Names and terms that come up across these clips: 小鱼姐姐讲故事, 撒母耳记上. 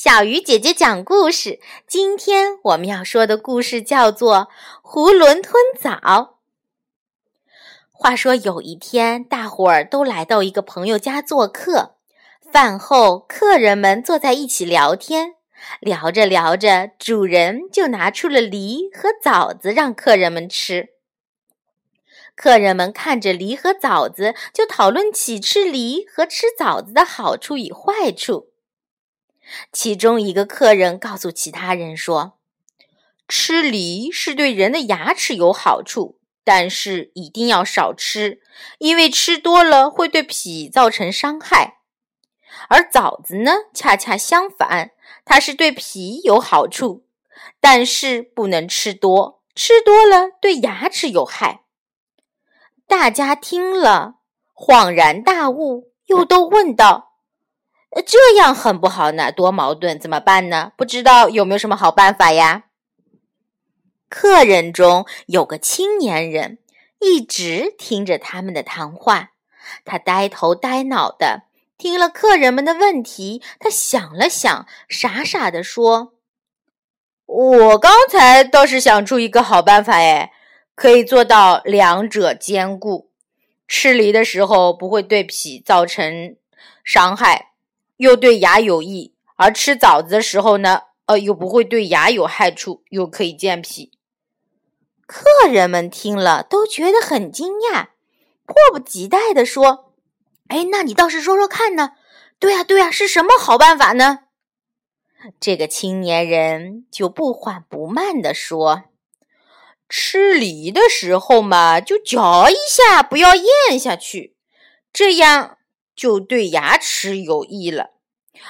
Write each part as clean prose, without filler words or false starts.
小鱼姐姐讲故事，今天我们要说的故事叫做《囫囵吞枣》。话说有一天，大伙儿都来到一个朋友家做客。饭后，客人们坐在一起聊天，聊着聊着，主人就拿出了梨和枣子让客人们吃。客人们看着梨和枣子，就讨论起吃梨和吃枣子的好处与坏处。其中一个客人告诉其他人说，吃梨是对人的牙齿有好处，但是一定要少吃，因为吃多了会对脾造成伤害。而枣子呢，恰恰相反，它是对脾有好处，但是不能吃多，吃多了对牙齿有害。大家听了恍然大悟，又都问道，这样很不好呢，多矛盾，怎么办呢？不知道有没有什么好办法呀？客人中有个青年人，一直听着他们的谈话，他呆头呆脑的听了客人们的问题，他想了想，傻傻地说，我刚才倒是想出一个好办法，可以做到两者兼顾，吃梨的时候不会对脾造成伤害，又对牙有益，而吃枣子的时候呢，又不会对牙有害处，又可以健脾。客人们听了都觉得很惊讶，迫不及待地说，那你倒是说说看呢？对啊，是什么好办法呢？这个青年人就不缓不慢地说，吃梨的时候嘛，就嚼一下，不要咽下去，这样就对牙齿有益了，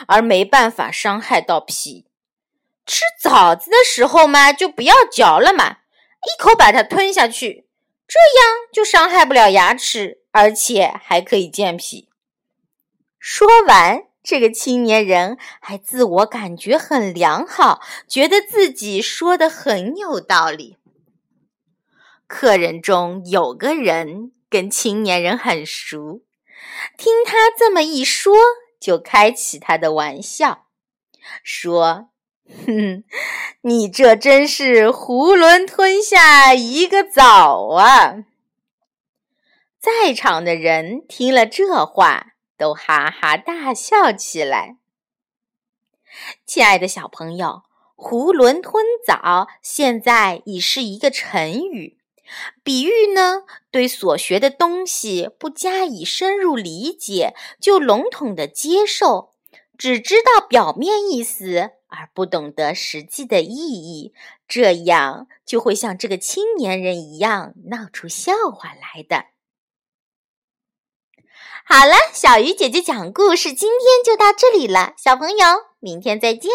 而没办法伤害到脾。吃枣子的时候嘛，就不要嚼了嘛，一口把它吞下去，这样就伤害不了牙齿，而且还可以健脾。说完，这个青年人还自我感觉很良好，觉得自己说的很有道理。客人中有个人跟青年人很熟，听他这么一说，就开起他的玩笑，说，你这真是囫囵吞下一个枣啊。在场的人听了这话，都哈哈大笑起来。亲爱的小朋友，囫囵吞枣现在已是一个成语，比喻呢，对所学的东西不加以深入理解，就笼统的接受，只知道表面意思，而不懂得实际的意义，这样就会像这个青年人一样闹出笑话来的。好了，小鱼姐姐讲故事今天就到这里了，小朋友，明天再见。